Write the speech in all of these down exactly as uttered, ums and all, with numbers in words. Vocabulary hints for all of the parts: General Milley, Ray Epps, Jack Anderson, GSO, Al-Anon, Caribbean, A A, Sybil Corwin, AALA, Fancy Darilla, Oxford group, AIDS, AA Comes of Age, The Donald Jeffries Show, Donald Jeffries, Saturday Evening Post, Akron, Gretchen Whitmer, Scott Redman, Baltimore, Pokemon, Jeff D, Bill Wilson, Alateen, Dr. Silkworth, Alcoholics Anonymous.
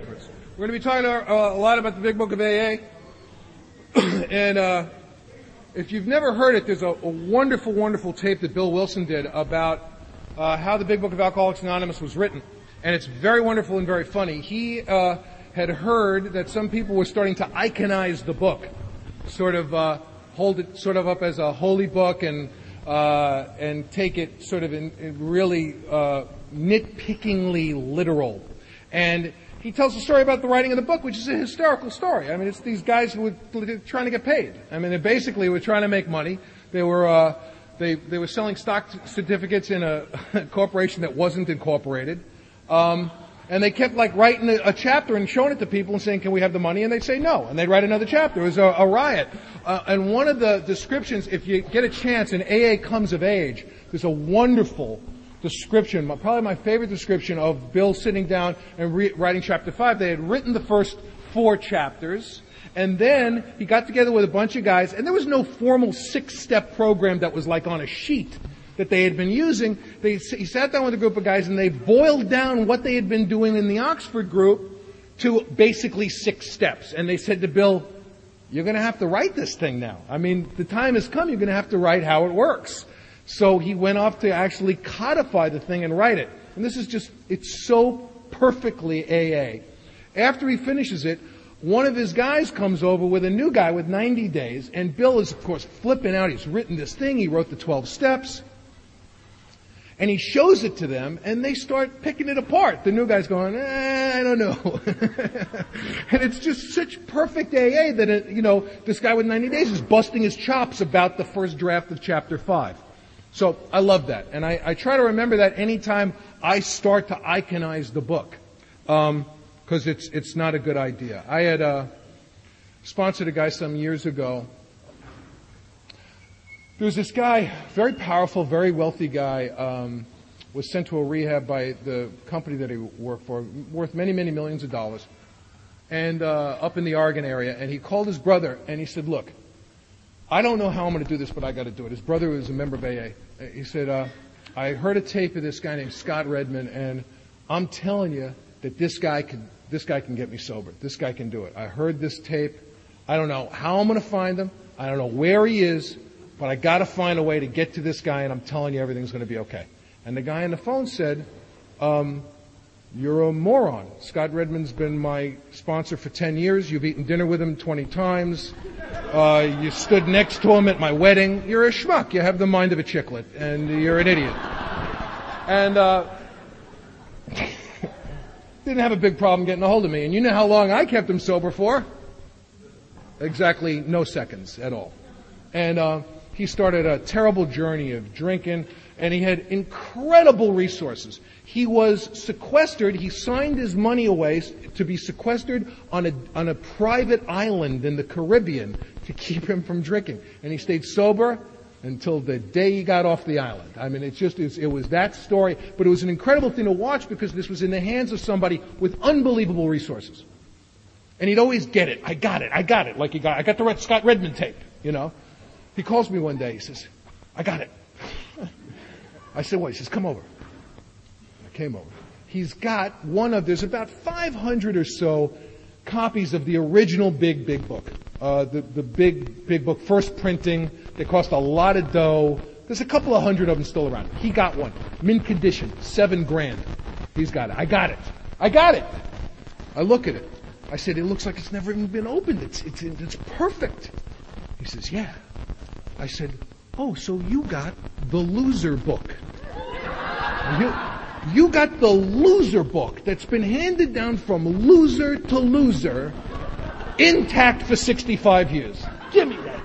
We're going to be talking uh, a lot about the big book of A A. and uh, if you've never heard it, there's a, a wonderful, wonderful tape that Bill Wilson did about uh, how the big book of Alcoholics Anonymous was written. And it's very wonderful and very funny. He uh, had heard that some people were starting to iconize the book, sort of uh, hold it sort of up as a holy book and uh, and take it sort of in, in really uh, nitpickingly literal. And he tells a story about the writing of the book, which is a hysterical story. I mean, it's these guys who were trying to get paid. I mean, they basically were trying to make money. They were uh, they they were selling stock certificates in a, a corporation that wasn't incorporated, um, and they kept like writing a, a chapter and showing it to people and saying, "Can we have the money?" And they'd say no, and they'd write another chapter. It was a, a riot. Uh, and one of the descriptions, if you get a chance, in A A Comes of Age, there's a wonderful description, probably my favorite description, of Bill sitting down and re- writing chapter five. They had written the first four chapters, and then he got together with a bunch of guys, and there was no formal six-step program that was like on a sheet that they had been using. They, he sat down with a group of guys, and they boiled down what they had been doing in the Oxford group to basically six steps. And they said to Bill, "You're going to have to write this thing now. I mean, the time has come. You're going to have to write how it works." So he went off to actually codify the thing and write it. And this is just, it's so perfectly A A. After he finishes it, one of his guys comes over with a new guy with ninety days, and Bill is, of course, flipping out. He's written this thing. He wrote the twelve steps. And he shows it to them, and they start picking it apart. The new guy's going, eh, I don't know. And it's just such perfect A A that, it, you know, this guy with ninety days is busting his chops about the first draft of chapter five. So I love that, and I, I try to remember that any time I start to iconize the book, because um, it's it's not a good idea. I had uh, sponsored a guy some years ago. There was this guy, very powerful, very wealthy guy, um, was sent to a rehab by the company that he worked for, worth many, many millions of dollars, and uh, up in the Oregon area. And he called his brother, and he said, "Look, I don't know how I'm going to do this, but I got to do it." His brother was a member of A A. He said, uh, I heard a tape of this guy named Scott Redman, and I'm telling you that this guy can, this guy can get me sober. This guy can do it. I heard this tape. I don't know how I'm going to find him. I don't know where he is, but I got to find a way to get to this guy, and I'm telling you everything's going to be okay. And the guy on the phone said, um, you're a moron. Scott Redman's been my sponsor for ten years. You've eaten dinner with him twenty times. Uh, you stood next to him at my wedding. You're a schmuck. You have the mind of a chicklet, and you're an idiot. And uh didn't have a big problem getting a hold of me. And you know how long I kept him sober for? Exactly no seconds at all. And uh he started a terrible journey of drinking, and he had incredible resources. He was sequestered. He signed his money away to be sequestered on a on a private island in the Caribbean to keep him from drinking. And he stayed sober until the day he got off the island. I mean, it's just, it's, it was that story. But it was an incredible thing to watch because this was in the hands of somebody with unbelievable resources. And he'd always get it. I got it. I got it. Like he got, I got the Red, Scott Redman tape, you know. He calls me one day. He says, I got it. I said, what? He says, come over. Came over. He's got one of, there's about five hundred or so copies of the original big, big book. Uh, the, the big, big book, first printing. They cost a lot of dough. There's a couple of hundred of them still around. He got one. Mint condition. Seven grand. He's got it. I got it. I got it. I look at it. I said, it looks like it's never even been opened. It's, it's, it's perfect. He says, yeah. I said, oh, so you got the loser book. You, You got the loser book that's been handed down from loser to loser, intact for sixty-five years. Give me that.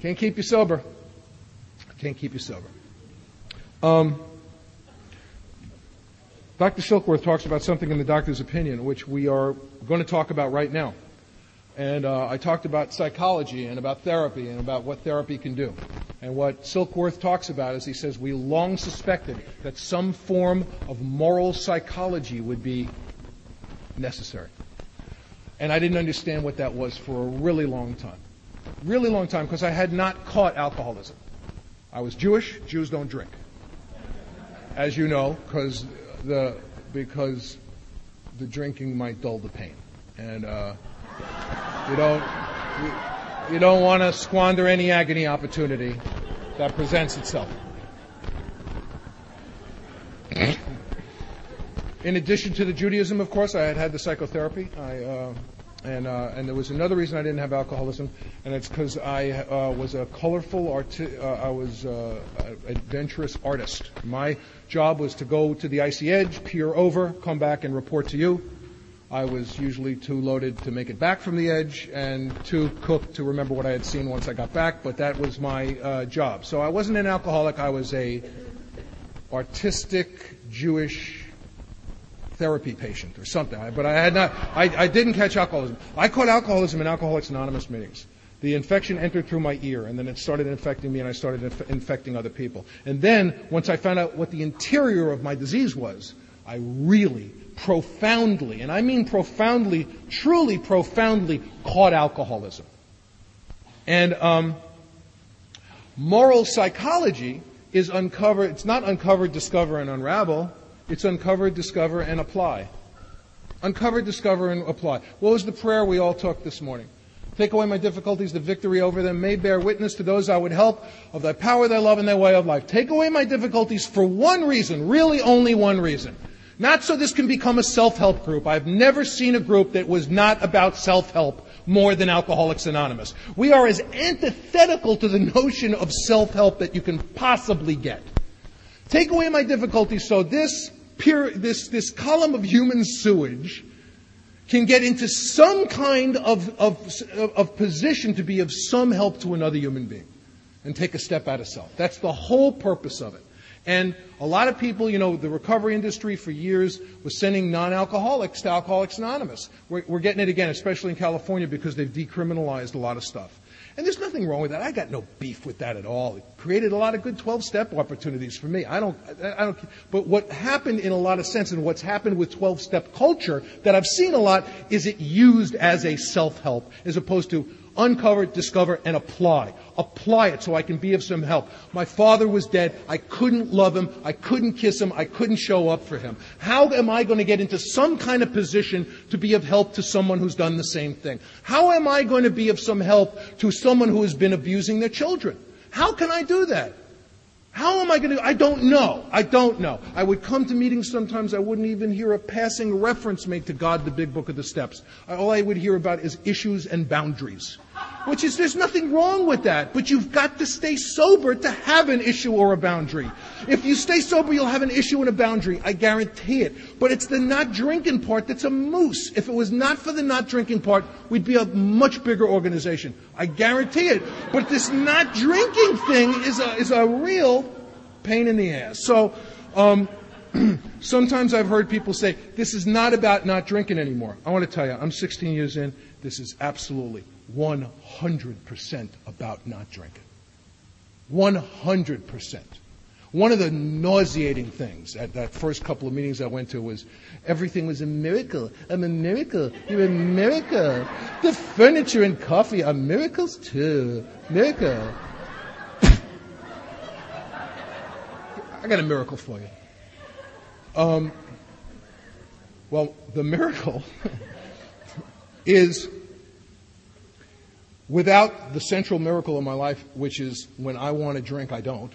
Can't keep you sober. Can't keep you sober. Um, Doctor Silkworth talks about something in the Doctor's Opinion, which we are going to talk about right now. And uh, I talked about psychology and about therapy and about what therapy can do. And what Silkworth talks about is he says, we long suspected that some form of moral psychology would be necessary. And I didn't understand what that was for a really long time. Really long time, because I had not caught alcoholism. I was Jewish. Jews don't drink. as you know, because the because the drinking might dull the pain, and uh, you don't you, you don't want to squander any agony opportunity that presents itself. In addition to the Judaism, of course, I had had the psychotherapy. I uh, and uh, and there was another reason I didn't have alcoholism, and it's because I uh, was a colorful arti- uh, I was uh, an adventurous artist. My job was to go to the icy edge, peer over, come back, and report to you. I was usually too loaded to make it back from the edge, and too cooked to remember what I had seen once I got back. But that was my uh, job. So I wasn't an alcoholic. I was a artistic Jewish therapy patient or something, but I had not, I, I didn't catch alcoholism. I caught alcoholism in Alcoholics Anonymous meetings. The infection entered through my ear, and then it started infecting me, and I started inf- infecting other people. And then, once I found out what the interior of my disease was, I really, profoundly, and I mean profoundly, truly profoundly, caught alcoholism. And um, moral psychology is uncover, it's not uncover, discover, and unravel. It's uncover, discover, and apply. Uncover, discover, and apply. What was the prayer we all took this morning? Take away my difficulties, the victory over them may bear witness to those I would help of thy power, thy love, and thy way of life. Take away my difficulties for one reason, really only one reason. Not so this can become a self-help group. I've never seen a group that was not about self-help more than Alcoholics Anonymous. We are as antithetical to the notion of self-help that you can possibly get. Take away my difficulties so this Pure, this, this column of human sewage can get into some kind of, of, of position to be of some help to another human being and take a step out of self. That's the whole purpose of it. And a lot of people, you know, the recovery industry for years was sending non-alcoholics to Alcoholics Anonymous. We're, we're getting it again, especially in California, because they've decriminalized a lot of stuff. And there's nothing wrong with that. I got no beef with that at all. It created a lot of good twelve-step opportunities for me. I don't, I don't, but what happened in a lot of sense and what's happened with twelve-step culture that I've seen a lot is it used as a self-help as opposed to uncover, discover, and apply. Apply it so I can be of some help. My father was dead. I couldn't love him. I couldn't kiss him. I couldn't show up for him. How am I going to get into some kind of position to be of help to someone who's done the same thing? How am I going to be of some help to someone who has been abusing their children? How can I do that? How am I going to... I don't know. I don't know. I would come to meetings sometimes, I wouldn't even hear a passing reference made to God, the big book of the steps. All I would hear about is issues and boundaries. Which is, there's nothing wrong with that, but you've got to stay sober to have an issue or a boundary. If you stay sober, you'll have an issue and a boundary. I guarantee it. But it's the not drinking part that's a moose. If it was not for the not drinking part, we'd be a much bigger organization. I guarantee it. But this not drinking thing is a, is a real pain in the ass. So, um, sometimes I've heard people say, this is not about not drinking anymore. I want to tell you, I'm sixteen years in. This is absolutely one hundred percent about not drinking. one hundred percent. One of the nauseating things at that first couple of meetings I went to was everything was a miracle. I'm a miracle. You're a miracle. The furniture and coffee are miracles too. Miracle. I got a miracle for you. Um, well, the miracle is... without the central miracle of my life, which is when I want to drink, I don't.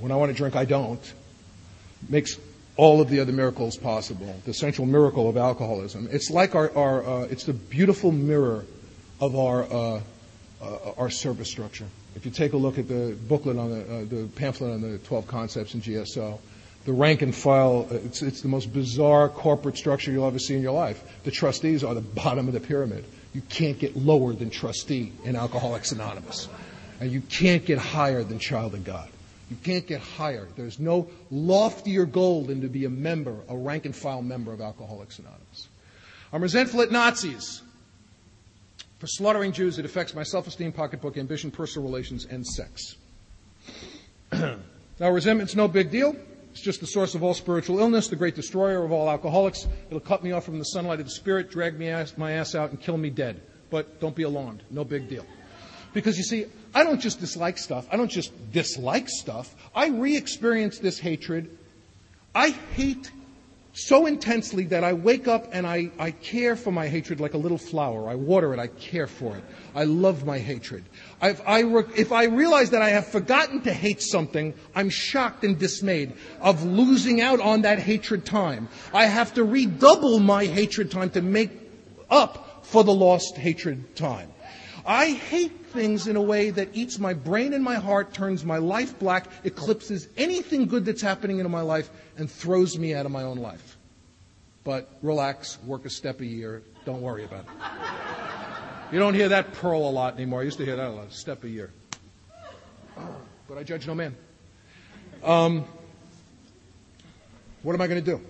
When I want to drink, I don't. Makes all of the other miracles possible. The central miracle of alcoholism. It's like our, our uh, it's the beautiful mirror of our uh, uh, our service structure. If you take a look at the booklet on the uh, the pamphlet on the twelve concepts in G S O. The rank and file, it's, it's the most bizarre corporate structure you'll ever see in your life. The trustees are the bottom of the pyramid. You can't get lower than trustee in Alcoholics Anonymous. And you can't get higher than child of God. You can't get higher. There's no loftier goal than to be a member, a rank and file member of Alcoholics Anonymous. I'm resentful at Nazis for slaughtering Jews. It affects my self-esteem, pocketbook, ambition, personal relations, and sex. Now, resentment's no big deal. It's just the source of all spiritual illness, the great destroyer of all alcoholics. It'll cut me off from the sunlight of the spirit, drag me ass, my ass out, and kill me dead. But don't be alarmed. No big deal. Because, you see, I don't just dislike stuff. I don't just dislike stuff. I re-experience this hatred. I hate so intensely that I wake up and I, I care for my hatred like a little flower. I water it. I care for it. I love my hatred. I've, I re- if I realize that I have forgotten to hate something, I'm shocked and dismayed of losing out on that hatred time. I have to redouble my hatred time to make up for the lost hatred time. I hate things in a way that eats my brain and my heart, turns my life black, eclipses anything good that's happening in my life, and throws me out of my own life. But relax, work a step a year, don't worry about it. You don't hear that pearl a lot anymore. I used to hear that a lot, step a year. Oh, but I judge no man. Um, what am I going to do?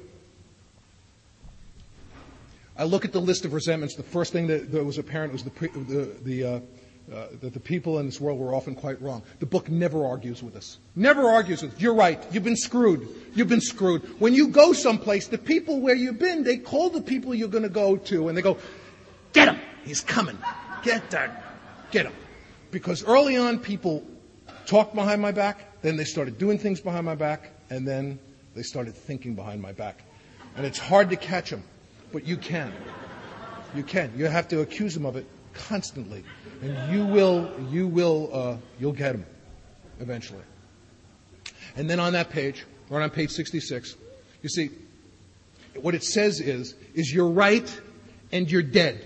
I look at the list of resentments. The first thing that, that was apparent was the, the, the, uh, uh, that the people in this world were often quite wrong. The book never argues with us. Never argues with us. You're right. You've been screwed. You've been screwed. When you go someplace, the people where you've been, they call the people you're going to go to, and they go, "Get him. He's coming. Get that. Get him." Because early on, people talked behind my back. Then they started doing things behind my back. And then they started thinking behind my back. And it's hard to catch them. But you can. You can. You have to accuse them of it constantly. And you will, you will, uh, you'll get them eventually. And then on that page, or on page sixty-six, you see, what it says is, is you're right and you're dead.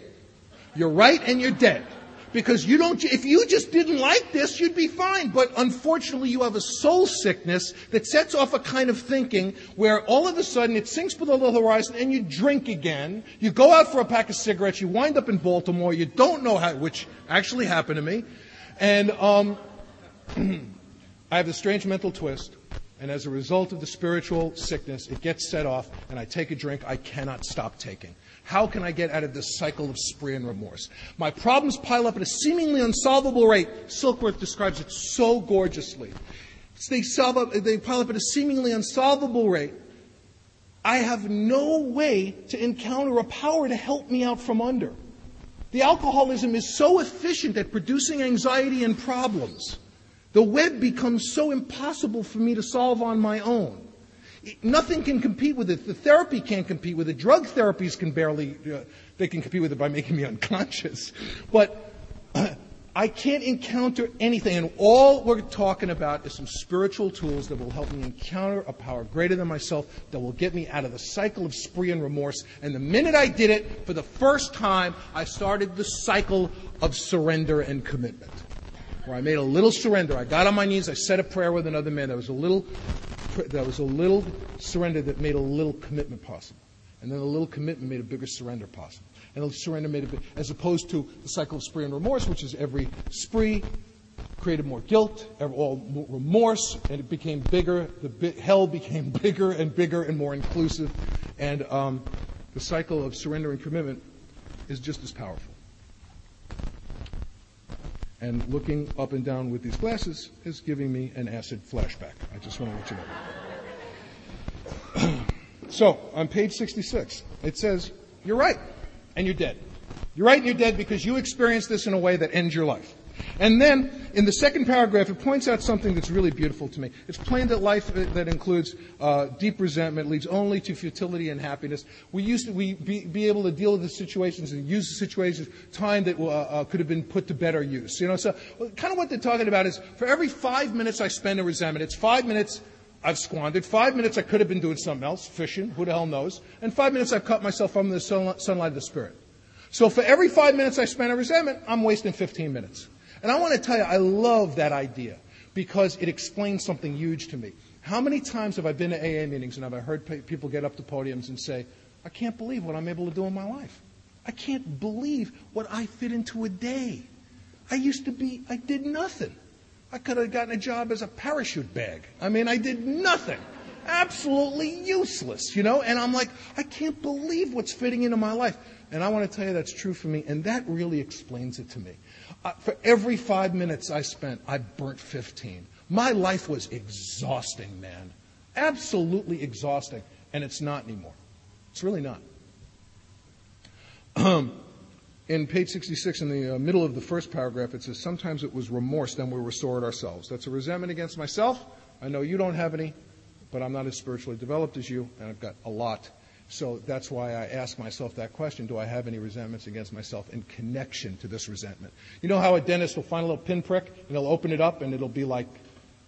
You're right and you're dead. Because you don't, if you just didn't like this, you'd be fine. But unfortunately, you have a soul sickness that sets off a kind of thinking where all of a sudden it sinks below the horizon and you drink again. You go out for a pack of cigarettes. You wind up in Baltimore. You don't know how, which actually happened to me. And um, I have this strange mental twist. And as a result of the spiritual sickness, it gets set off, and I take a drink I cannot stop taking. How can I get out of this cycle of spree and remorse? My problems pile up at a seemingly unsolvable rate. Silkworth describes it so gorgeously. They, solve up, they pile up at a seemingly unsolvable rate. I have no way to encounter a power to help me out from under. The alcoholism is so efficient at producing anxiety and problems. The web becomes so impossible for me to solve on my own. Nothing can compete with it. The therapy can't compete with it. Drug therapies can barely, uh, they can compete with it by making me unconscious. But uh, I can't encounter anything. And all we're talking about is some spiritual tools that will help me encounter a power greater than myself that will get me out of the cycle of spree and remorse. And the minute I did it, for the first time, I started the cycle of surrender and commitment, where I made a little surrender. I got on my knees. I said a prayer with another man. There was a little... That was a little surrender that made a little commitment possible. And then a little commitment made a bigger surrender possible. And a surrender made a big, as opposed to the cycle of spree and remorse, which is every spree created more guilt, all more remorse, and it became bigger. The bi- hell became bigger and bigger and more inclusive. And um, the cycle of surrender and commitment is just as powerful. And looking up and down with these glasses is giving me an acid flashback. I just want to let you know. So, on page sixty-six, it says, you're right, and you're dead. You're right and you're dead because you experienced this in a way that ends your life. And then, in the second paragraph, it points out something that's really beautiful to me. It's plain that life that includes uh, deep resentment leads only to futility and happiness. We used to we be, be able to deal with the situations and use the situations, time that uh, uh, could have been put to better use. You know, so kind of what they're talking about is for every five minutes I spend in resentment, it's five minutes I've squandered, five minutes I could have been doing something else, fishing, who the hell knows, and five minutes I've cut myself from the sunlight of the spirit. So for every five minutes I spend in resentment, I'm wasting fifteen minutes. And I want to tell you, I love that idea because it explains something huge to me. How many times have I been to A A meetings and have I heard pe- people get up to podiums and say, I can't believe what I'm able to do in my life. I can't believe what I fit into a day. I used to be, I did nothing. I could have gotten a job as a parachute bag. I mean, I did nothing. Absolutely useless, you know? And I'm like, I can't believe what's fitting into my life. And I want to tell you that's true for me. And that really explains it to me. Uh, for every five minutes I spent, I burnt fifteen. My life was exhausting, man. Absolutely exhausting. And it's not anymore. It's really not. Um, in page sixty-six, in the uh, middle of the first paragraph, it says, sometimes it was remorse, then we restore it ourselves. That's a resentment against myself. I know you don't have any, but I'm not as spiritually developed as you, and I've got a lot. So that's why I ask myself that question, do I have any resentments against myself in connection to this resentment? You know how a dentist will find a little pinprick, and they'll open it up, and it'll be like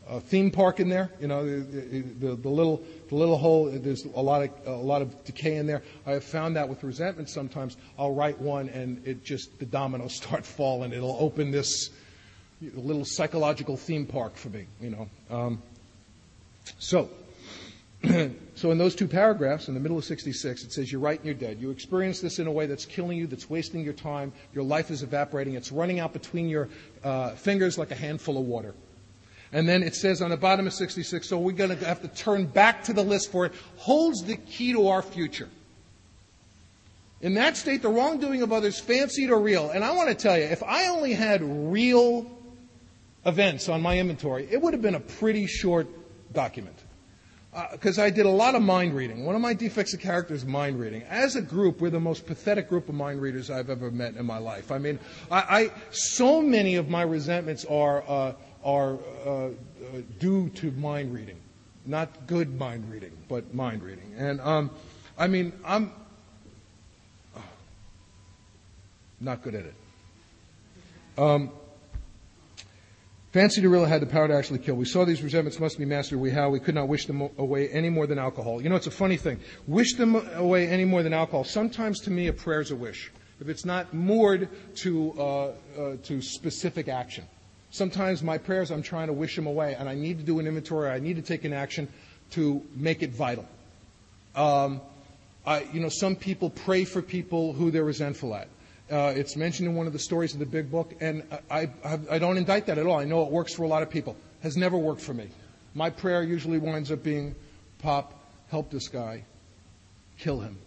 a theme park in there? You know, the, the, the, little, the little hole, there's a lot, of, a lot of decay in there. I have found that with resentment sometimes. I'll write one, and it just, the dominoes start falling. It'll open this little psychological theme park for me, you know. Um, so... So in those two paragraphs, in the middle of sixty-six, it says you're right and you're dead. You experience this in a way that's killing you, that's wasting your time. Your life is evaporating. It's running out between your uh, fingers like a handful of water. And then it says on the bottom of sixty-six, so we're going to have to turn back to the list for it. Holds the key to our future. In that state, the wrongdoing of others, fancied or real. And I want to tell you, if I only had real events on my inventory, it would have been a pretty short document. Because uh, I did a lot of mind reading. One of my defects of character is mind reading. As a group, we're the most pathetic group of mind readers I've ever met in my life. I mean, I, I so many of my resentments are uh, are uh, due to mind reading, not good mind reading, but mind reading. And um, I mean, I'm oh, not good at it. Um, Fancy Darilla had the power to actually kill. We saw these resentments must be mastered. We how we could not wish them away any more than alcohol. You know, it's a funny thing. Wish them away any more than alcohol. Sometimes, to me, a prayer's a wish if it's not moored to uh, uh, to specific action. Sometimes my prayers, I'm trying to wish them away, and I need to do an inventory. I need to take an action to make it vital. Um, I, you know, some people pray for people who they're resentful at. Uh, it's mentioned in one of the stories of the big book, and I, I, I don't indict that at all. I know it works for a lot of people. It has never worked for me. My prayer usually winds up being, Pop, help this guy. Kill him.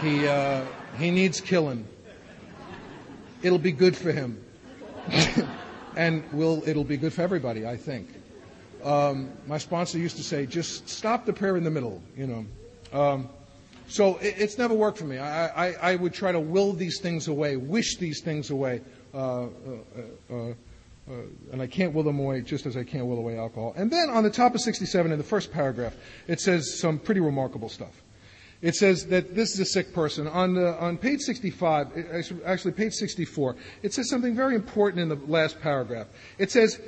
He, uh, he needs killing. It'll be good for him. And will it'll be good for everybody, I think. Um, my sponsor used to say, just stop the prayer in the middle, you know. Um, So it's never worked for me. I, I, I would try to will these things away, wish these things away, uh, uh, uh, uh, and I can't will them away just as I can't will away alcohol. And then on the top of sixty-seven in the first paragraph, it says some pretty remarkable stuff. It says that this is a sick person. On the, on page sixty-five, actually page sixty-four, it says something very important in the last paragraph. It says,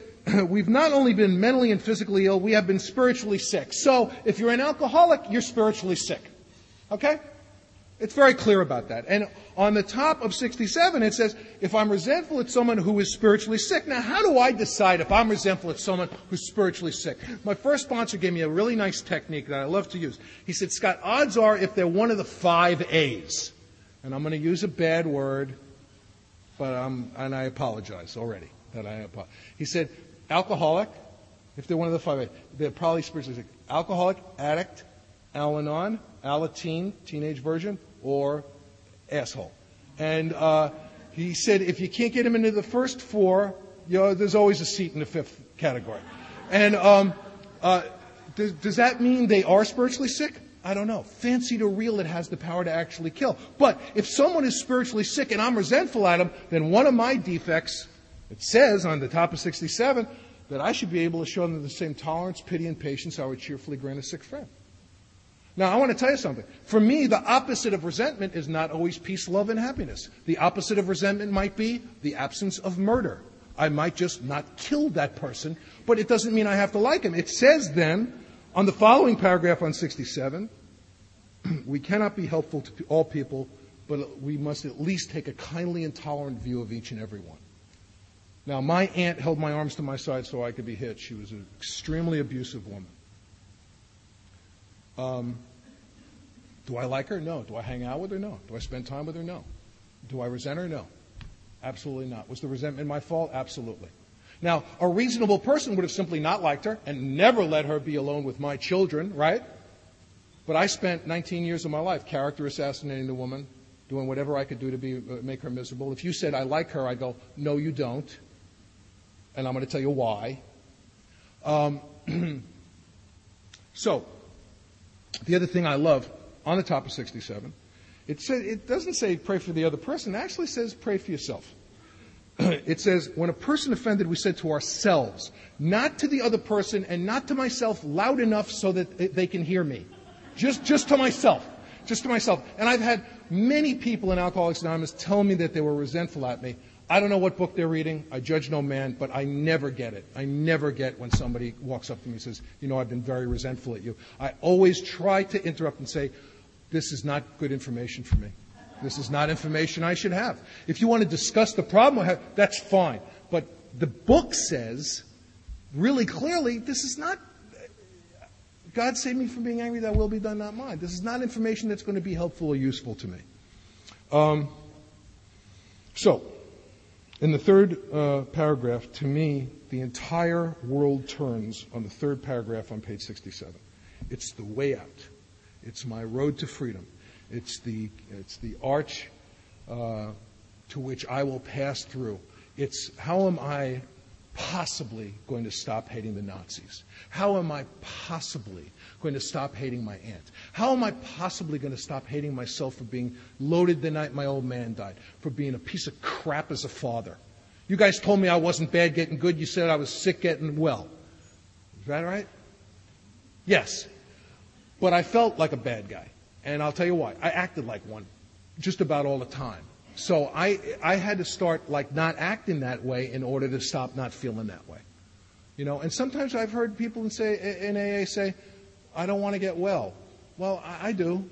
we've not only been mentally and physically ill, we have been spiritually sick. So if you're an alcoholic, you're spiritually sick. Okay? It's very clear about that. And on the top of sixty-seven, it says, if I'm resentful at someone who is spiritually sick. Now, how do I decide if I'm resentful at someone who's spiritually sick? My first sponsor gave me a really nice technique that I love to use. He said, Scott, odds are if they're one of the five A's. And I'm going to use a bad word, but I'm, and I apologize already. that I apo- He said, alcoholic, if they're one of the five A's, they're probably spiritually sick. Alcoholic, addict, Al-Anon, Alateen, teenage version, or asshole. And uh, he said, if you can't get him into the first four, you know, there's always a seat in the fifth category. And um, uh, does, does that mean they are spiritually sick? I don't know. Fancy to real, it has the power to actually kill. But if someone is spiritually sick and I'm resentful at him, then one of my defects, it says on the top of sixty-seven, that I should be able to show them the same tolerance, pity, and patience I would cheerfully grant a sick friend. Now, I want to tell you something. For me, the opposite of resentment is not always peace, love, and happiness. The opposite of resentment might be the absence of murder. I might just not kill that person, but it doesn't mean I have to like him. It says then, on the following paragraph on sixty-seven, we cannot be helpful to all people, but we must at least take a kindly and tolerant view of each and every one. Now, my aunt held my arms to my side so I could be hit. She was an extremely abusive woman. Um, do I like her? No. Do I hang out with her? No. Do I spend time with her? No. Do I resent her? No. Absolutely not. Was the resentment my fault? Absolutely. Now, a reasonable person would have simply not liked her and never let her be alone with my children, right? But I spent nineteen years of my life character assassinating the woman, doing whatever I could do to be, uh, make her miserable. If you said, I like her, I'd go, no, you don't. And I'm going to tell you why. Um, so... The other thing I love on the top of sixty-seven It says, it doesn't say pray for the other person. It actually says pray for yourself. It says, when a person offended, we said to ourselves, not to the other person and not to myself, loud enough so that they can hear me. Just, just to myself. Just to myself. And I've had many people in Alcoholics Anonymous tell me that they were resentful at me. I don't know what book they're reading. I judge no man, but I never get it. I never get when somebody walks up to me and says, you know, I've been very resentful at you. I always try to interrupt and say, this is not good information for me. This is not information I should have. If you want to discuss the problem, that's fine. But the book says, really clearly, this is not, God save me from being angry, that will be done, not mine. This is not information that's going to be helpful or useful to me. Um, so, in the third uh, paragraph, to me, the entire world turns on the third paragraph on page sixty-seven. It's the way out. It's my road to freedom. It's the it's the arch uh, to which I will pass through. It's how am I possibly going to stop hating the Nazis? How am I possibly going to stop hating my aunt? How am I possibly going to stop hating myself for being loaded the night my old man died, for being a piece of crap as a father? You guys told me I wasn't bad getting good. You said I was sick getting well. Is that right? Yes. But I felt like a bad guy. And I'll tell you why. I acted like one just about all the time. So I I had to start like not acting that way in order to stop not feeling that way. You know, and sometimes I've heard people say in A A say, I don't want to get well. Well, I, I do.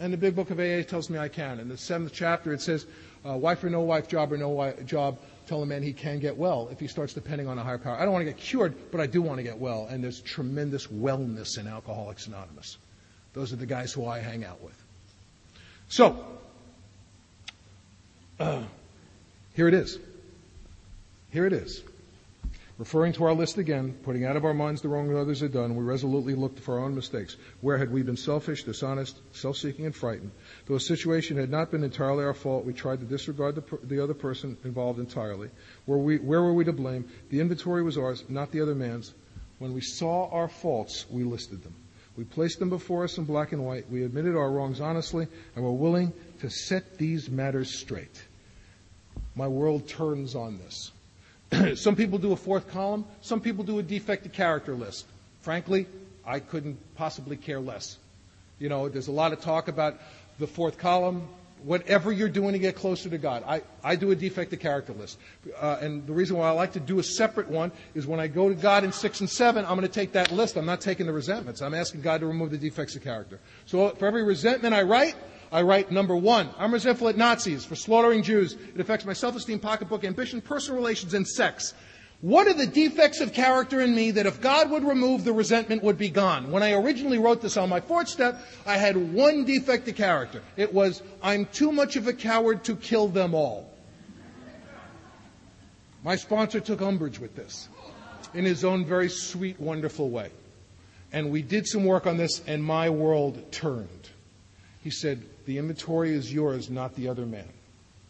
And the big book of A A tells me I can. In the seventh chapter, it says, uh, wife or no wife, job or no wife, job, tell a man he can get well if he starts depending on a higher power. I don't want to get cured, but I do want to get well. And there's tremendous wellness in Alcoholics Anonymous. Those are the guys who I hang out with. So, uh, here it is. Here it is. Referring to our list again, putting out of our minds the wrong that others had done, we resolutely looked for our own mistakes. Where had we been selfish, dishonest, self-seeking, and frightened? Though a situation had not been entirely our fault, we tried to disregard the, per- the other person involved entirely. Were we, where were we to blame? The inventory was ours, not the other man's. When we saw our faults, we listed them. We placed them before us in black and white. We admitted our wrongs honestly and were willing to set these matters straight. My world turns on this. Some people do a fourth column. Some people do a defective character list. Frankly, I couldn't possibly care less. You know, there's a lot of talk about the fourth column. Whatever you're doing to get closer to God. I, I do a defective character list. Uh, and the reason why I like to do a separate one is when I go to God in six and seven, I'm going to take that list. I'm not taking the resentments. I'm asking God to remove the defects of character. So for every resentment I write, I write number one. I'm resentful at Nazis for slaughtering Jews. It affects my self-esteem, pocketbook, ambition, personal relations, and sex. What are the defects of character in me that if God would remove, the resentment would be gone? When I originally wrote this on my fourth step, I had one defect of character. It was, I'm too much of a coward to kill them all. My sponsor took umbrage with this in his own very sweet, wonderful way. And we did some work on this, and my world turned. He said, the inventory is yours, not the other man.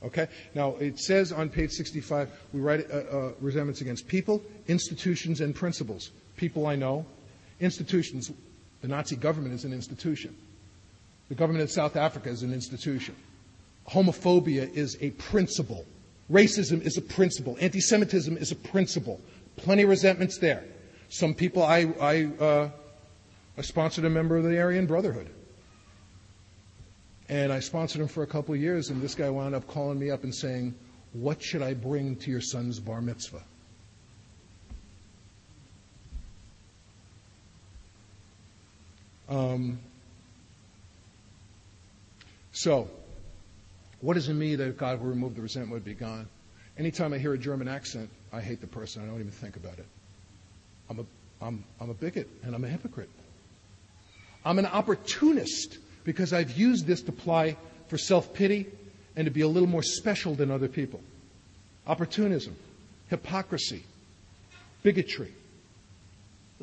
Okay? Now, it says on page sixty-five, we write uh, uh, resentments against people, institutions, and principles. People I know, institutions. The Nazi government is an institution. The government of South Africa is an institution. Homophobia is a principle. Racism is a principle. Anti-Semitism is a principle. Plenty of resentments there. Some people, I, I, uh, I sponsored a member of the Aryan Brotherhood. And I sponsored him for a couple of years, and this guy wound up calling me up and saying, what should I bring to your son's bar mitzvah? Um, so, what is in me that if God were removed, the resentment would be gone? Anytime I hear a German accent, I hate the person. I don't even think about it. I'm a, I'm, I'm a bigot, and I'm a hypocrite. I'm an opportunist. Because I've used this to apply for self-pity and to be a little more special than other people. Opportunism, hypocrisy, bigotry.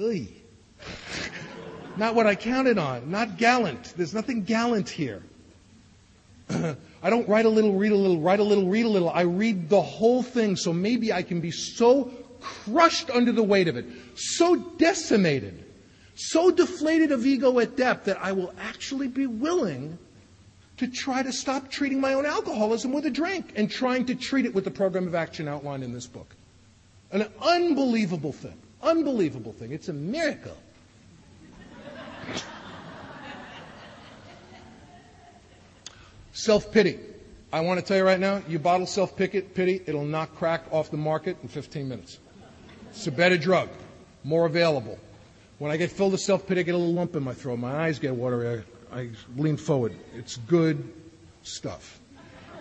Ugh. Not what I counted on, not gallant. There's nothing gallant here. I don't write a little, read a little, write a little, read a little. I read the whole thing, so maybe I can be so crushed under the weight of it, so decimated, so deflated of ego at depth that I will actually be willing to try to stop treating my own alcoholism with a drink and trying to treat it with the program of action outlined in this book. An unbelievable thing. Unbelievable thing. It's a miracle. Self-pity. I want to tell you right now, you bottle self-pity, it'll knock crack off the market in fifteen minutes. It's a better drug, more available. When I get filled with self-pity, I get a little lump in my throat. My eyes get watery. I, I lean forward. It's good stuff.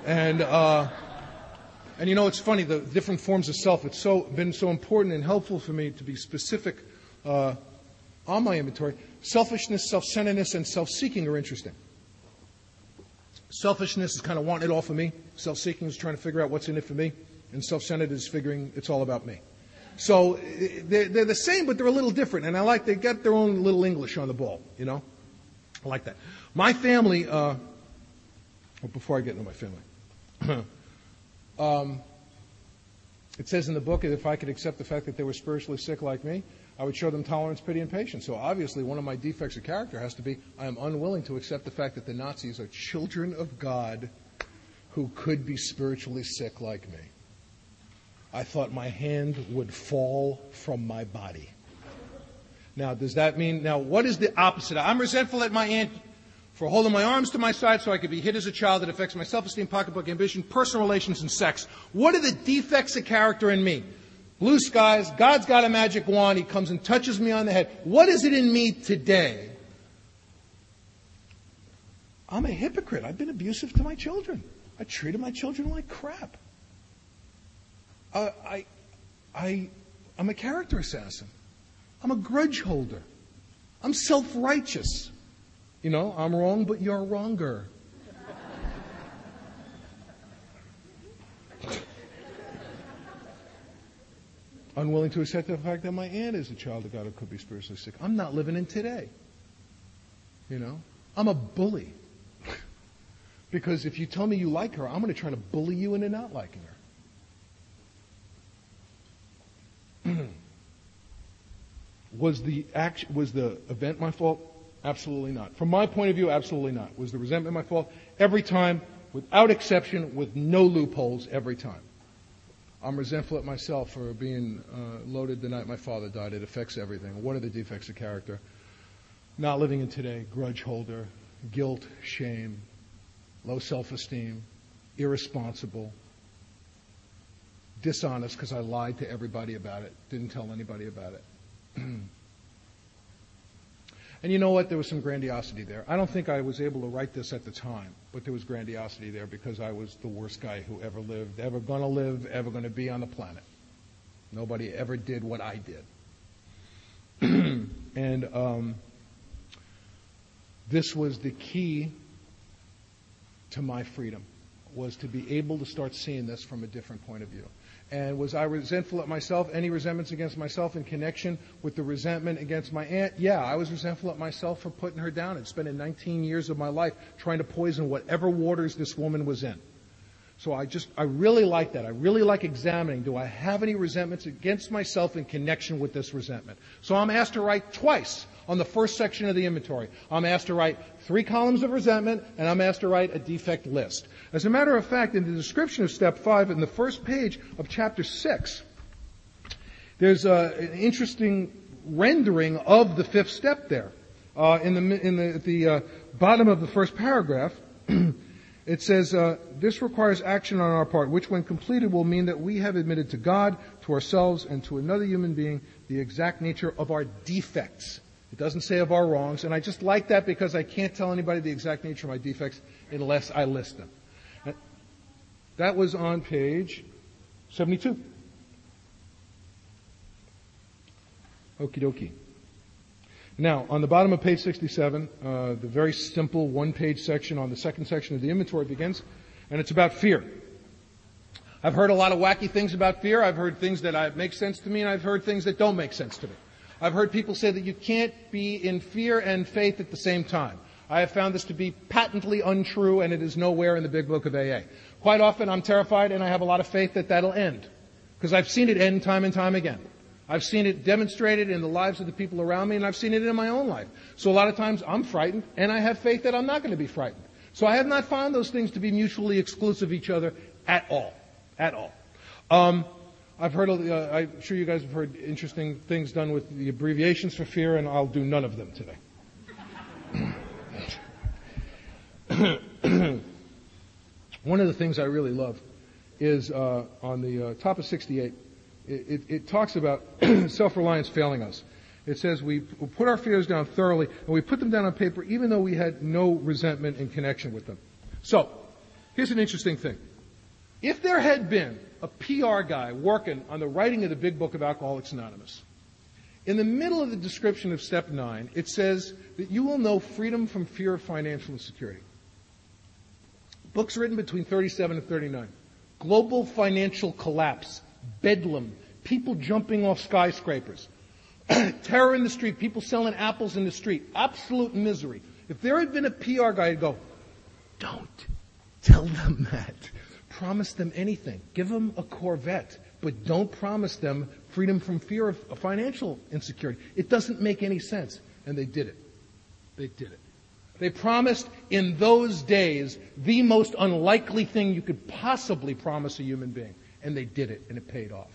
And uh, and you know, it's funny, the different forms of self. It's so been so important and helpful for me to be specific uh, on my inventory. Selfishness, self-centeredness, and self-seeking are interesting. Selfishness is kind of wanting it all for me. Self-seeking is trying to figure out what's in it for me. And self-centered is figuring it's all about me. So they're, they're the same, but they're a little different. And I like they got their own little English on the ball, you know. I like that. My family, uh, well, before I get into my family, um, it says in the book that if I could accept the fact that they were spiritually sick like me, I would show them tolerance, pity, and patience. So obviously one of my defects of character has to be I am unwilling to accept the fact that the Nazis are children of God who could be spiritually sick like me. I thought my hand would fall from my body. Now, does that mean... Now, what is the opposite? I'm resentful at my aunt for holding my arms to my side so I could be hit as a child. That affects my self-esteem, pocketbook, ambition, personal relations, and sex. What are the defects of character in me? Blue skies, God's got a magic wand, he comes and touches me on the head. What is it in me today? I'm a hypocrite. I've been abusive to my children. I treated my children like crap. Uh, I, I, I'm a character assassin. I'm a grudge holder. I'm self-righteous. You know, I'm wrong, but you're wronger. Unwilling to accept the fact that my aunt is a child of God who could be spiritually sick. I'm not living in today. You know? I'm a bully. Because if you tell me you like her, I'm going to try to bully you into not liking her. Was the act, was the event my fault? Absolutely not. From my point of view, absolutely not. Was the resentment my fault? Every time, without exception, with no loopholes, every time. I'm resentful at myself for being uh, loaded the night my father died. It affects everything. What are the defects of character? Not living in today, grudge holder, guilt, shame, low self-esteem, irresponsible, dishonest because I lied to everybody about it, didn't tell anybody about it. And you know what? There was some grandiosity there. I don't think I was able to write this at the time, but there was grandiosity there because I was the worst guy who ever lived, ever going to live, ever going to be on the planet. Nobody ever did what I did. And um, this was the key to my freedom, was to be able to start seeing this from a different point of view. And was I resentful at myself? Any resentments against myself in connection with the resentment against my aunt? Yeah, I was resentful at myself for putting her down and spending nineteen years of my life trying to poison whatever waters this woman was in. So I just, I really like that. I really like examining, do I have any resentments against myself in connection with this resentment? So I'm asked to write twice on the first section of the inventory. I'm asked to write three columns of resentment, and I'm asked to write a defect list. As a matter of fact, in the description of step five, in the first page of chapter six, there's a, an interesting rendering of the fifth step there. Uh, in the, in the, at the uh, bottom of the first paragraph, it says, uh, this requires action on our part, which when completed will mean that we have admitted to God, to ourselves, and to another human being the exact nature of our defects. It doesn't say of our wrongs, and I just like that because I can't tell anybody the exact nature of my defects unless I list them. That was on page seventy-two. Okie dokie. Now, on the bottom of page sixty-seven, uh, the very simple one-page section on the second section of the inventory begins, and it's about fear. I've heard a lot of wacky things about fear. I've heard things that make sense to me, and I've heard things that don't make sense to me. I've heard people say that you can't be in fear and faith at the same time. I have found this to be patently untrue, and it is nowhere in the big book of A A. Quite often, I'm terrified, and I have a lot of faith that that'll end, because I've seen it end time and time again. I've seen it demonstrated in the lives of the people around me, and I've seen it in my own life. So a lot of times, I'm frightened, and I have faith that I'm not going to be frightened. So I have not found those things to be mutually exclusive of each other at all, at all. Um, I've heard, uh, I'm sure you guys have heard interesting things done with the abbreviations for fear, and I'll do none of them today. One of the things I really love is uh, on the uh, top of sixty-eight, it, it, it talks about self-reliance failing us. It says we put our fears down thoroughly, and we put them down on paper even though we had no resentment in connection with them. So, here's an interesting thing. If there had been a P R guy working on the writing of the big book of Alcoholics Anonymous, in the middle of the description of step nine, it says that you will know freedom from fear of financial insecurity. Books written between thirty-seven and thirty-nine. Global financial collapse. Bedlam. People jumping off skyscrapers. Terror in the street. People selling apples in the street. Absolute misery. If there had been a P R guy, I'd go, don't tell them that. Promise them anything. Give them a Corvette, but don't promise them freedom from fear of financial insecurity. It doesn't make any sense. And they did it. They did it. They promised in those days the most unlikely thing you could possibly promise a human being. And they did it, and it paid off.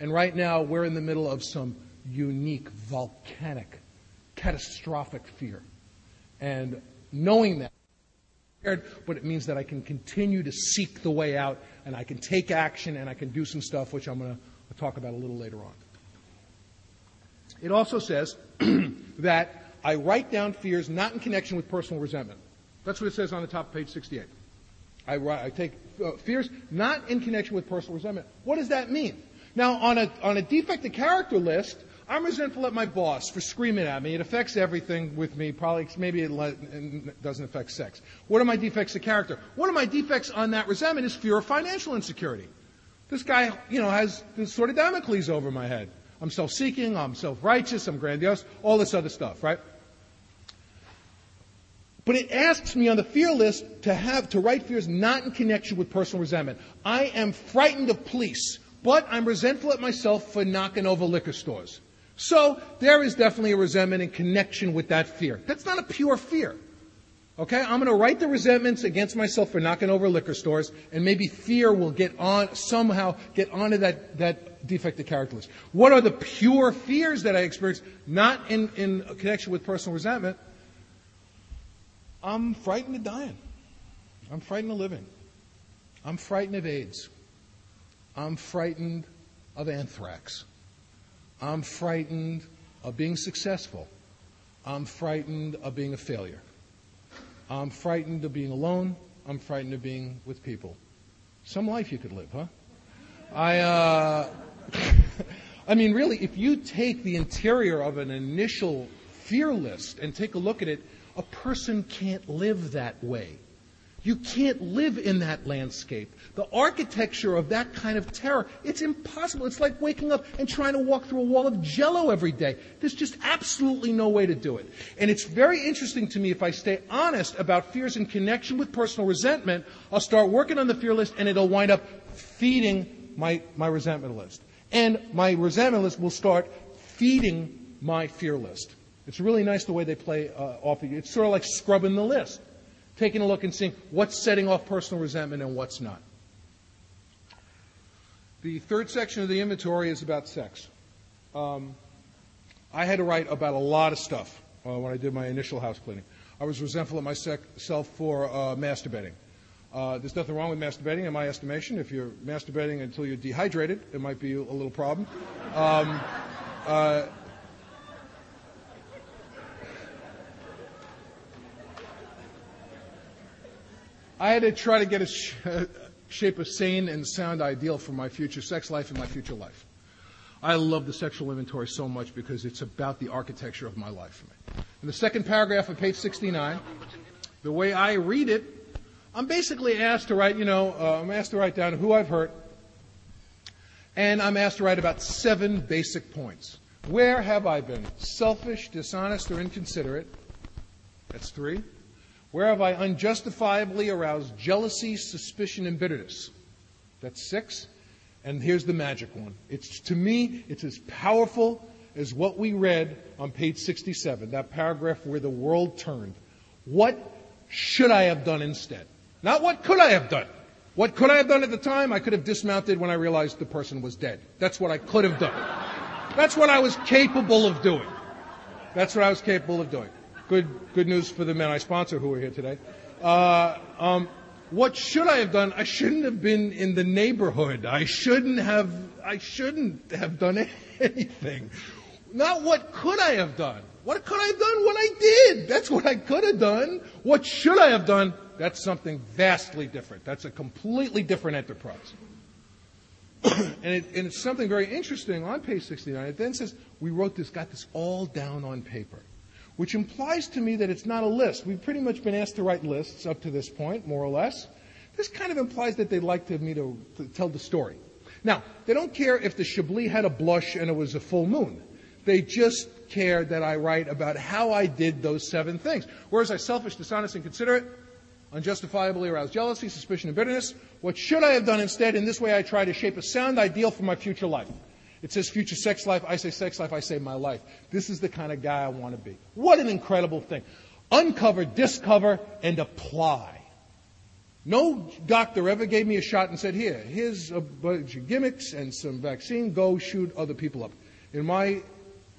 And right now, we're in the middle of some unique, volcanic, catastrophic fear. And knowing that, but it means that I can continue to seek the way out, and I can take action, and I can do some stuff, which I'm going to talk about a little later on. It also says that I write down fears not in connection with personal resentment. That's what it says on the top of page sixty-eight. I, write, I take uh, fears not in connection with personal resentment. What does that mean? Now, on a on a defect of character list, I'm resentful at my boss for screaming at me. It affects everything with me. Probably, maybe it le- doesn't affect sex. What are my defects of character? One of my defects on that resentment is fear of financial insecurity. This guy, you know, has this sort of Damocles over my head. I'm self-seeking. I'm self-righteous. I'm grandiose. All this other stuff, right? But it asks me on the fear list to have to write fears not in connection with personal resentment. I am frightened of police, but I'm resentful at myself for knocking over liquor stores. So there is definitely a resentment in connection with that fear. That's not a pure fear. Okay? I'm going to write the resentments against myself for knocking over liquor stores, and maybe fear will get on, somehow get onto that, that defective character list. What are the pure fears that I experience not in, in connection with personal resentment? I'm frightened of dying. I'm frightened of living. I'm frightened of AIDS. I'm frightened of anthrax. I'm frightened of being successful. I'm frightened of being a failure. I'm frightened of being alone. I'm frightened of being with people. Some life you could live, huh? I, uh, I mean, really, if you take the interior of an initial fear list and take a look at it, a person can't live that way. You can't live in that landscape. The architecture of that kind of terror, it's impossible. It's like waking up and trying to walk through a wall of jello every day. There's just absolutely no way to do it. And it's very interesting to me, if I stay honest about fears in connection with personal resentment, I'll start working on the fear list, and it'll wind up feeding my, my resentment list. And my resentment list will start feeding my fear list. It's really nice the way they play uh, off of you. It's sort of like scrubbing the list. Taking a look and seeing what's setting off personal resentment and what's not. The third section of the inventory is about sex. Um, I had to write about a lot of stuff uh, when I did my initial house cleaning. I was resentful of myself for uh, masturbating. Uh, there's nothing wrong with masturbating, in my estimation. If you're masturbating until you're dehydrated, it might be a little problem. Um, uh, I had to try to get a sh- shape of sane and sound ideal for my future sex life and my future life. I love the sexual inventory so much because it's about the architecture of my life for me. In the second paragraph of page sixty-nine, the way I read it, I'm basically asked to write, you know, uh, I'm asked to write down who I've hurt, and I'm asked to write about seven basic points. Where have I been? Selfish, dishonest, or inconsiderate. That's three. Where have I unjustifiably aroused jealousy, suspicion, and bitterness? That's six. And here's the magic one. It's, to me, it's as powerful as what we read on page sixty-seven, that paragraph where the world turned. What should I have done instead? Not what could I have done. What could I have done at the time? I could have dismounted when I realized the person was dead. That's what I could have done. That's what I was capable of doing. That's what I was capable of doing. Good, good news for the men I sponsor who are here today. Uh, um, what should I have done? I shouldn't have been in the neighborhood. I shouldn't have, I shouldn't have done anything. Not what could I have done. What could I have done? What I did. That's what I could have done. What should I have done? That's something vastly different. That's a completely different enterprise. and, it, and it's something very interesting on page sixty-nine. It then says, we wrote this, got this all down on paper, which implies to me that it's not a list. We've pretty much been asked to write lists up to this point, more or less. This kind of implies that they'd like to, me to, to tell the story. Now, they don't care if the Chablis had a blush and it was a full moon. They just care that I write about how I did those seven things. Whereas I selfish, dishonest, inconsiderate, unjustifiably aroused jealousy, suspicion, and bitterness. What should I have done instead? In this way, I try to shape a sound ideal for my future life. It says future sex life. I say sex life. I say my life. This is the kind of guy I want to be. What an incredible thing. Uncover, discover, and apply. No doctor ever gave me a shot and said, here, here's a bunch of gimmicks and some vaccine. Go shoot other people up. In my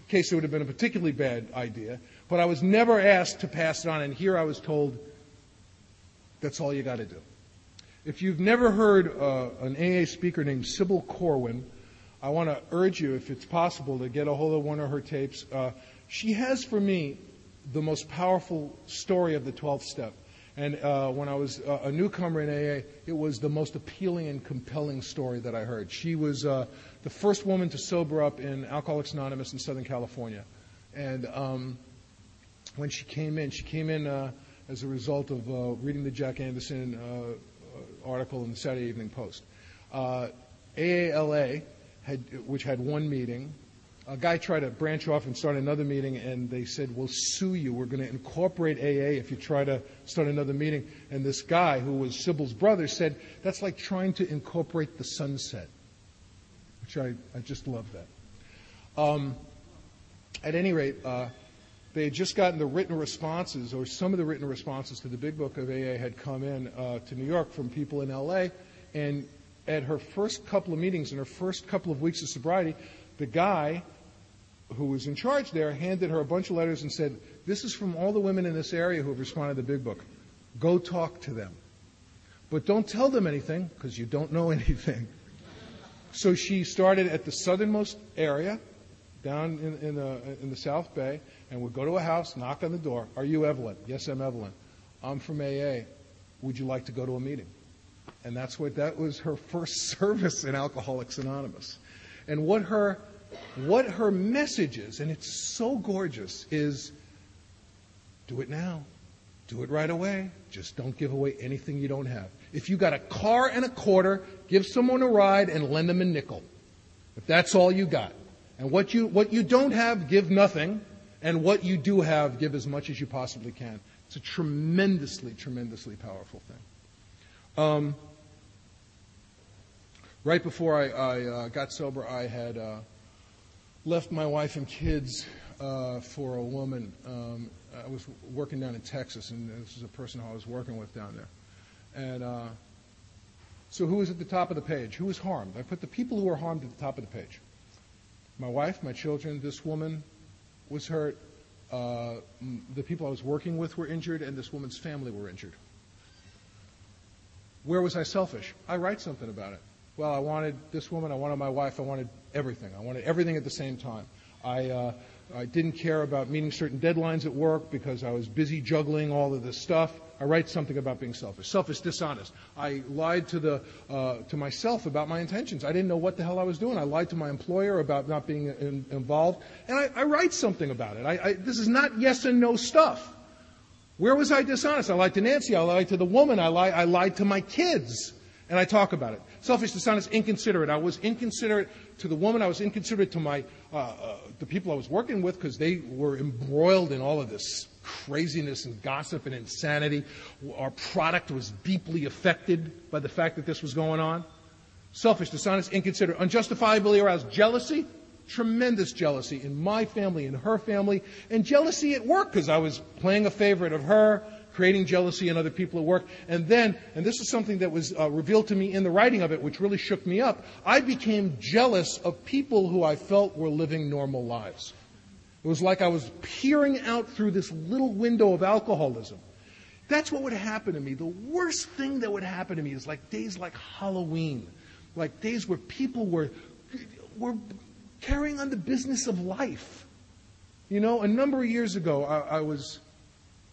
case, it would have been a particularly bad idea. But I was never asked to pass it on. And here I was told, that's all you got to do. If you've never heard uh, an A A speaker named Sybil Corwin, I want to urge you, if it's possible, to get a hold of one of her tapes. Uh, she has, for me, the most powerful story of the twelfth step. And uh, when I was uh, a newcomer in A A, it was the most appealing and compelling story that I heard. She was uh, the first woman to sober up in Alcoholics Anonymous in Southern California. And um, when she came in, she came in uh, as a result of uh, reading the Jack Anderson uh, article in the Saturday Evening Post. Uh, A A L A... Had, which had one meeting. A guy tried to branch off and start another meeting, and they said, we'll sue you. We're going to incorporate A A if you try to start another meeting. And this guy, who was Sybil's brother, said, that's like trying to incorporate the sunset, which I, I just love that. Um, at any rate, uh, they had just gotten the written responses, or some of the written responses to the big book of A A had come in uh, to New York from people in L A, and at her first couple of meetings, in her first couple of weeks of sobriety, the guy who was in charge there handed her a bunch of letters and said, this is from all the women in this area who have responded to the big book. Go talk to them. But don't tell them anything, because you don't know anything. So she started at the southernmost area, down in, in, the, in the South Bay, and would go to a house, knock on the door. Are you Evelyn? Yes, I'm Evelyn. I'm from A A. Would you like to go to a meeting? And that's what, that was her first service in Alcoholics Anonymous. And what her, what her message is, and it's so gorgeous, is do it now. Do it right away. Just don't give away anything you don't have. If you got a car and a quarter, give someone a ride and lend them a nickel. If that's all you got. And what you, what you don't have, give nothing. And what you do have, give as much as you possibly can. It's a tremendously, tremendously powerful thing. Um, Right before I, I uh, got sober, I had uh, left my wife and kids uh, for a woman. Um, I was working down in Texas, and this is a person who I was working with down there. And uh, so who was at the top of the page? Who was harmed? I put the people who were harmed at the top of the page. My wife, my children, this woman was hurt. Uh, the people I was working with were injured, and this woman's family were injured. Where was I selfish? I write something about it. Well, I wanted this woman, I wanted my wife, I wanted everything. I wanted everything at the same time. I, uh, I didn't care about meeting certain deadlines at work because I was busy juggling all of this stuff. I write something about being selfish. Selfish, dishonest. I lied to the uh, to myself about my intentions. I didn't know what the hell I was doing. I lied to my employer about not being in, involved. And I, I write something about it. I, I, this is not yes and no stuff. Where was I dishonest? I lied to Nancy. I lied to the woman. I lied, I lied to my kids. And I talk about it. Selfish, dishonest, inconsiderate. I was inconsiderate to the woman. I was inconsiderate to my uh, uh, the people I was working with because they were embroiled in all of this craziness and gossip and insanity. Our product was deeply affected by the fact that this was going on. Selfish, dishonest, inconsiderate. Unjustifiably aroused jealousy. Tremendous jealousy in my family, in her family. And jealousy at work because I was playing a favorite of her creating jealousy in other people at work. And then, and this is something that was uh, revealed to me in the writing of it, which really shook me up, I became jealous of people who I felt were living normal lives. It was like I was peering out through this little window of alcoholism. That's what would happen to me. The worst thing that would happen to me is like days like Halloween, like days where people were were carrying on the business of life. You know, a number of years ago, I, I was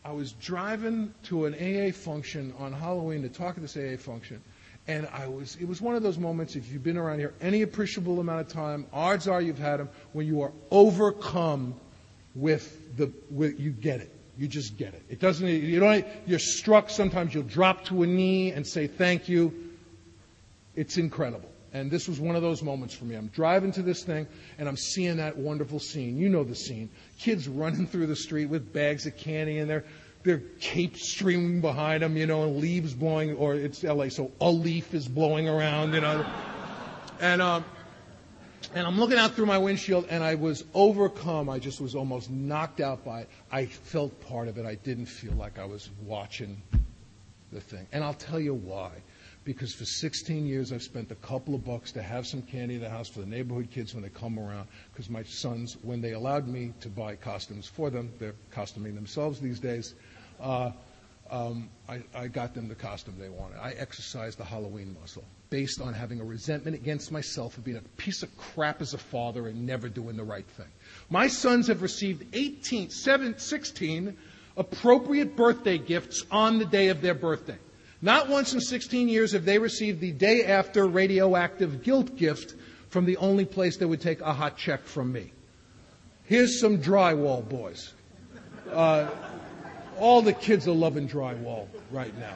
I was driving to an A A function on Halloween to talk at this A A function, and I was it was one of those moments, if you've been around here any appreciable amount of time, odds are you've had them, when you are overcome with the with you get it. You just get it. It doesn't, you don't, you're struck. Sometimes you'll drop to a knee and say, thank you. It's incredible. And this was one of those moments for me. I'm driving to this thing and I'm seeing that wonderful scene. You know the scene. Kids running through the street with bags of candy and their, their cape streaming behind them, you know, and leaves blowing, or it's L A, so a leaf is blowing around, you know. And, um, And I'm looking out through my windshield, and I was overcome. I just was almost knocked out by it. I felt part of it. I didn't feel like I was watching the thing. And I'll tell you why. Because for sixteen years, I've spent a couple of bucks to have some candy in the house for the neighborhood kids when they come around. Because my sons, when they allowed me to buy costumes for them, they're costuming themselves these days, uh, um, I, I got them the costume they wanted. I exercised the Halloween muscle, based on having a resentment against myself for being a piece of crap as a father and never doing the right thing. My sons have received eighteen, seven, sixteen appropriate birthday gifts on the day of their birthday. Not once in sixteen years have they received the day after radioactive guilt gift from the only place that would take a hot check from me. Here's some drywall, boys. Uh, all the kids are loving drywall right now.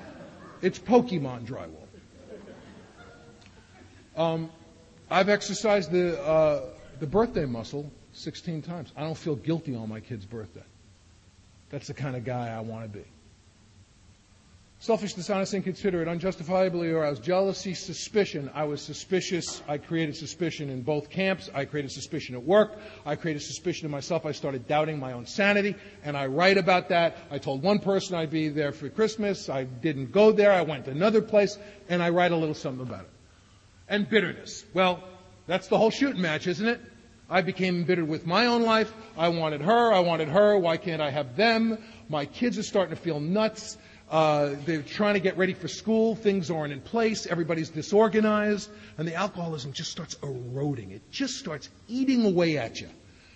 It's Pokemon drywall. Um, I've exercised the uh, the birthday muscle sixteen times. I don't feel guilty on my kid's birthday. That's the kind of guy I want to be. Selfish, dishonest, inconsiderate, unjustifiably aroused, jealousy, suspicion. I was suspicious. I created suspicion in both camps. I created suspicion at work. I created suspicion of myself. I started doubting my own sanity, and I write about that. I told one person I'd be there for Christmas. I didn't go there. I went to another place, and I write a little something about it. And bitterness. Well, that's the whole shooting match, isn't it? I became embittered with my own life. I wanted her. I wanted her. Why can't I have them? My kids are starting to feel nuts. Uh, they're trying to get ready for school. Things aren't in place. Everybody's disorganized. And the alcoholism just starts eroding. It just starts eating away at you.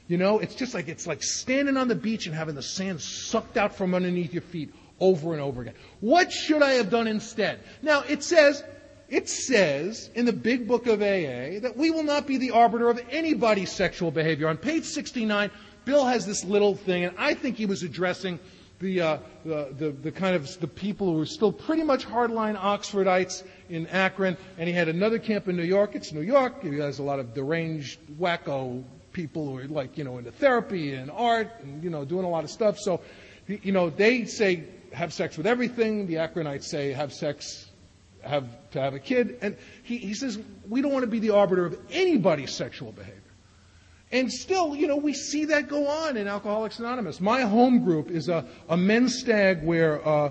You know, it's just like, it's like standing on the beach and having the sand sucked out from underneath your feet over and over again. What should I have done instead? Now, it says... It says in the big book of A A that we will not be the arbiter of anybody's sexual behavior. On page sixty-nine, Bill has this little thing, and I think he was addressing the, uh, the, the, the kind of the people who were still pretty much hardline Oxfordites in Akron, and he had another camp in New York. It's New York. He has a lot of deranged, wacko people who are like, you know, into therapy and art and, you know, doing a lot of stuff. So, you know, they say have sex with everything. The Akronites say have sex have to have a kid. And he, he says, we don't want to be the arbiter of anybody's sexual behavior. And still, you know, we see that go on in Alcoholics Anonymous. My home group is a, a men's stag where, uh,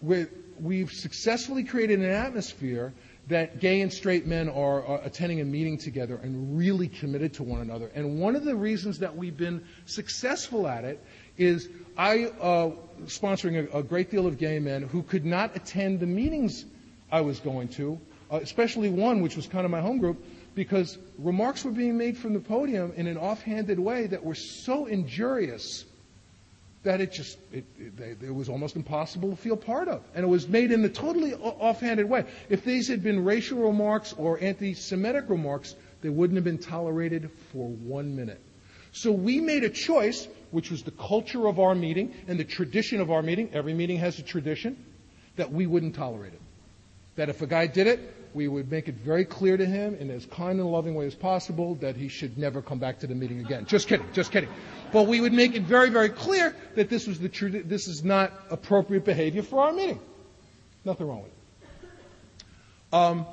where we've successfully created an atmosphere that gay and straight men are uh, attending a meeting together and really committed to one another. And one of the reasons that we've been successful at it is I uh, sponsoring a, a great deal of gay men who could not attend the meetings I was going to, uh, especially one which was kind of my home group, because remarks were being made from the podium in an offhanded way that were so injurious that it just, it, it, it was almost impossible to feel part of. And it was made in a totally offhanded way. If these had been racial remarks or anti-Semitic remarks, they wouldn't have been tolerated for one minute. So we made a choice, which was the culture of our meeting and the tradition of our meeting. Every meeting has a tradition, that we wouldn't tolerate it. That if a guy did it, we would make it very clear to him in as kind and loving way as possible that he should never come back to the meeting again. Just kidding, just kidding. But we would make it very, very clear that this was the tr- this is not appropriate behavior for our meeting. Nothing wrong with it. Um,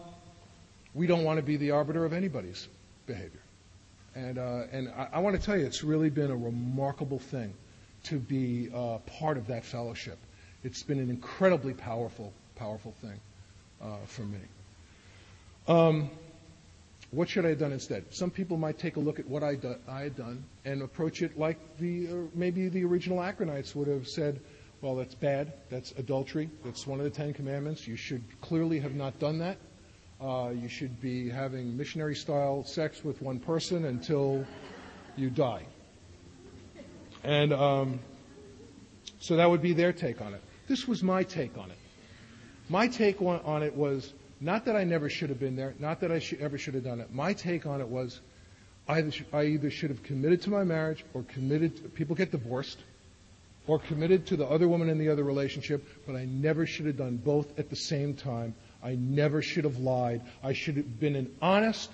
we don't want to be the arbiter of anybody's behavior. And uh, and I, I want to tell you, it's really been a remarkable thing to be uh, part of that fellowship. it's been an incredibly powerful, powerful thing uh, for me. Um, what should I have done instead? Some people might take a look at what I, do, I had done and approach it like the uh, maybe the original Achronites would have said, well, that's bad, that's adultery, that's one of the Ten Commandments, you should clearly have not done that. Uh, you should be having missionary-style sex with one person until you die. And um, so that would be their take on it. This was my take on it. My take on it was not that I never should have been there, not that I sh- ever should have done it. My take on it was I either, sh- I either should have committed to my marriage or committed to, people get divorced, or committed to the other woman in the other relationship, but I never should have done both at the same time. I never should have lied. I should have been an honest,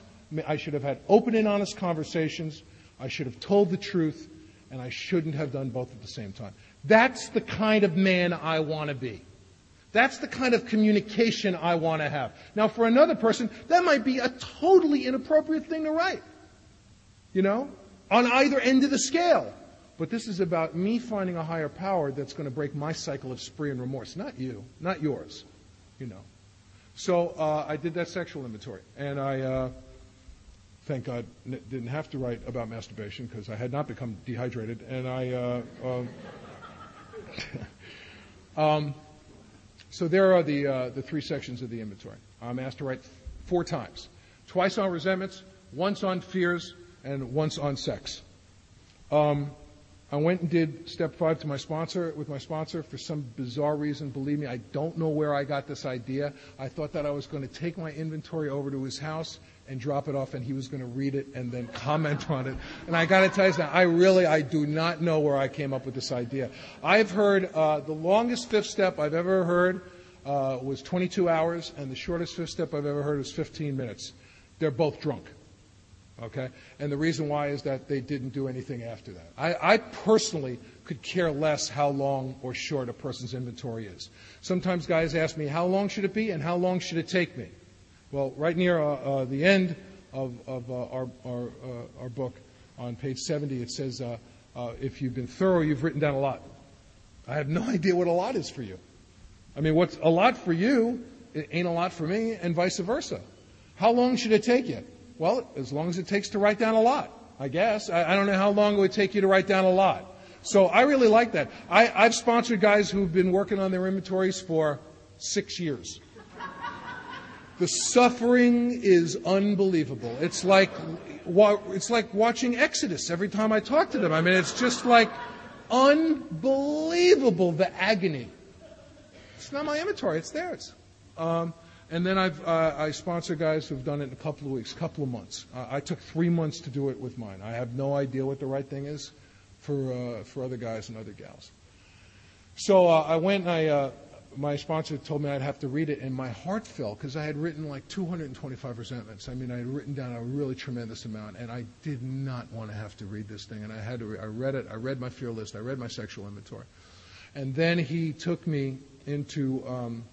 I should have had open and honest conversations. I should have told the truth, and I shouldn't have done both at the same time. That's the kind of man I want to be. That's the kind of communication I want to have. Now, for another person, that might be a totally inappropriate thing to write, you know, on either end of the scale. But this is about me finding a higher power that's going to break my cycle of spree and remorse, not you, not yours, you know. So uh, I did that sexual inventory, and I, uh, thank God, n- didn't have to write about masturbation because I had not become dehydrated, and I... Uh, um, um, so there are the uh, the three sections of the inventory. I'm asked to write th- four times. Twice on resentments, once on fears, and once on sex. Um, I went and did step five to my sponsor, with my sponsor for some bizarre reason. Believe me, I don't know where I got this idea. I thought that I was going to take my inventory over to his house and drop it off, and he was going to read it and then comment on it. And I got to tell you now, I really, I do not know where I came up with this idea. I've heard uh, the longest fifth step I've ever heard uh, was twenty-two hours, and the shortest fifth step I've ever heard was fifteen minutes. They're both drunk. Okay? And the reason why is that they didn't do anything after that. I, I personally could care less how long or short a person's inventory is. Sometimes guys ask me, how long should it be and how long should it take me? Well, right near uh, uh, the end of, of uh, our, our, uh, our book, on page seventy, it says, uh, uh, if you've been thorough, you've written down a lot. I have no idea what a lot is for you. I mean, what's a lot for you, it ain't a lot for me, and vice versa. How long should it take you? Well, as long as it takes to write down a lot, I guess. I, I don't know how long it would take you to write down a lot. So I really like that. I, I've sponsored guys who've been working on their inventories for six years. The suffering is unbelievable. It's like it's like watching Exodus every time I talk to them. I mean, it's just like unbelievable, the agony. It's not my inventory. It's theirs. Um, and then I've, uh, I sponsor guys who've done it in a couple of weeks, couple of months. Uh, I took three months to do it with mine. I have no idea what the right thing is for uh, for other guys and other gals. So uh, I went and I... Uh, my sponsor told me I'd have to read it, and my heart fell because I had written like two hundred twenty-five resentments. I mean, I had written down a really tremendous amount, and I did not want to have to read this thing. And I had to. Re- I read it. I read my fear list. I read my sexual inventory, and then he took me into um,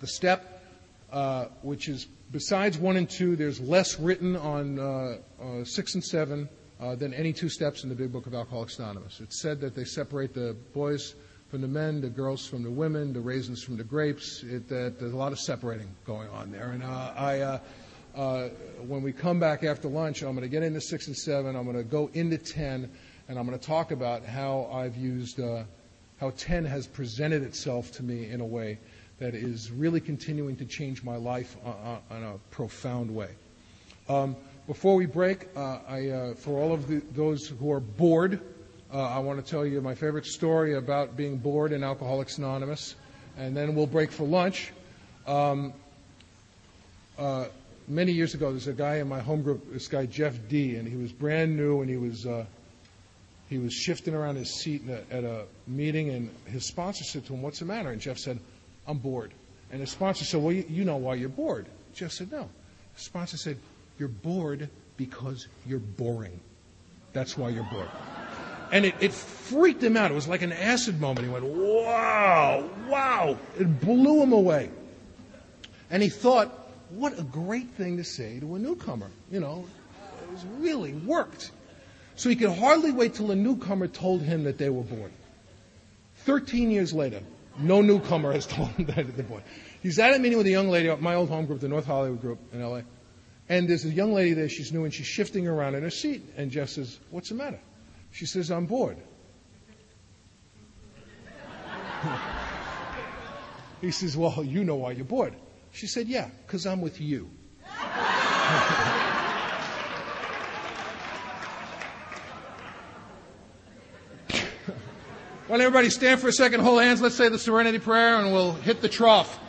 the step, uh, which is besides one and two. There's less written on uh, uh, six and seven uh, than any two steps in the Big Book of Alcoholics Anonymous. It's said that they separate the boys from the men, the girls from the women, the raisins from the grapes. It, uh, there's a lot of separating going on there. And uh, I, uh, uh, when we come back after lunch, I'm going to get into six and seven. I'm going to go into ten, and I'm going to talk about how I've used, uh, how ten has presented itself to me in a way that is really continuing to change my life on, on a profound way. Um, before we break, uh, I, uh, for all of the, those who are bored, Uh, I want to tell you my favorite story about being bored in Alcoholics Anonymous, and then we'll break for lunch. Um, uh, many years ago, there's a guy in my home group, this guy Jeff D, and he was brand new, and he was uh, he was shifting around his seat in a, at a meeting, and his sponsor said to him, "What's the matter?" And Jeff said, "I'm bored." And his sponsor said, "Well, you, you know why you're bored." Jeff said, "No." His sponsor said, "You're bored because you're boring. That's why you're bored." And it, it freaked him out. It was like an acid moment. He went, wow, wow. It blew him away. And he thought, what a great thing to say to a newcomer. You know, it was really worked. So he could hardly wait till a newcomer told him that they were bored. Thirteen years later, No newcomer has told him that at the point. He's at a meeting with a young lady, my old home group, the North Hollywood group in L A, and there's a young lady there, she's new, and she's shifting around in her seat. And Jeff says, "What's the matter?" She says, "I'm bored." He says, "Well, you know why you're bored." She said, "Yeah, because I'm with you." Why don't everybody stand for a second, hold hands, let's say the Serenity Prayer, and we'll hit the trough.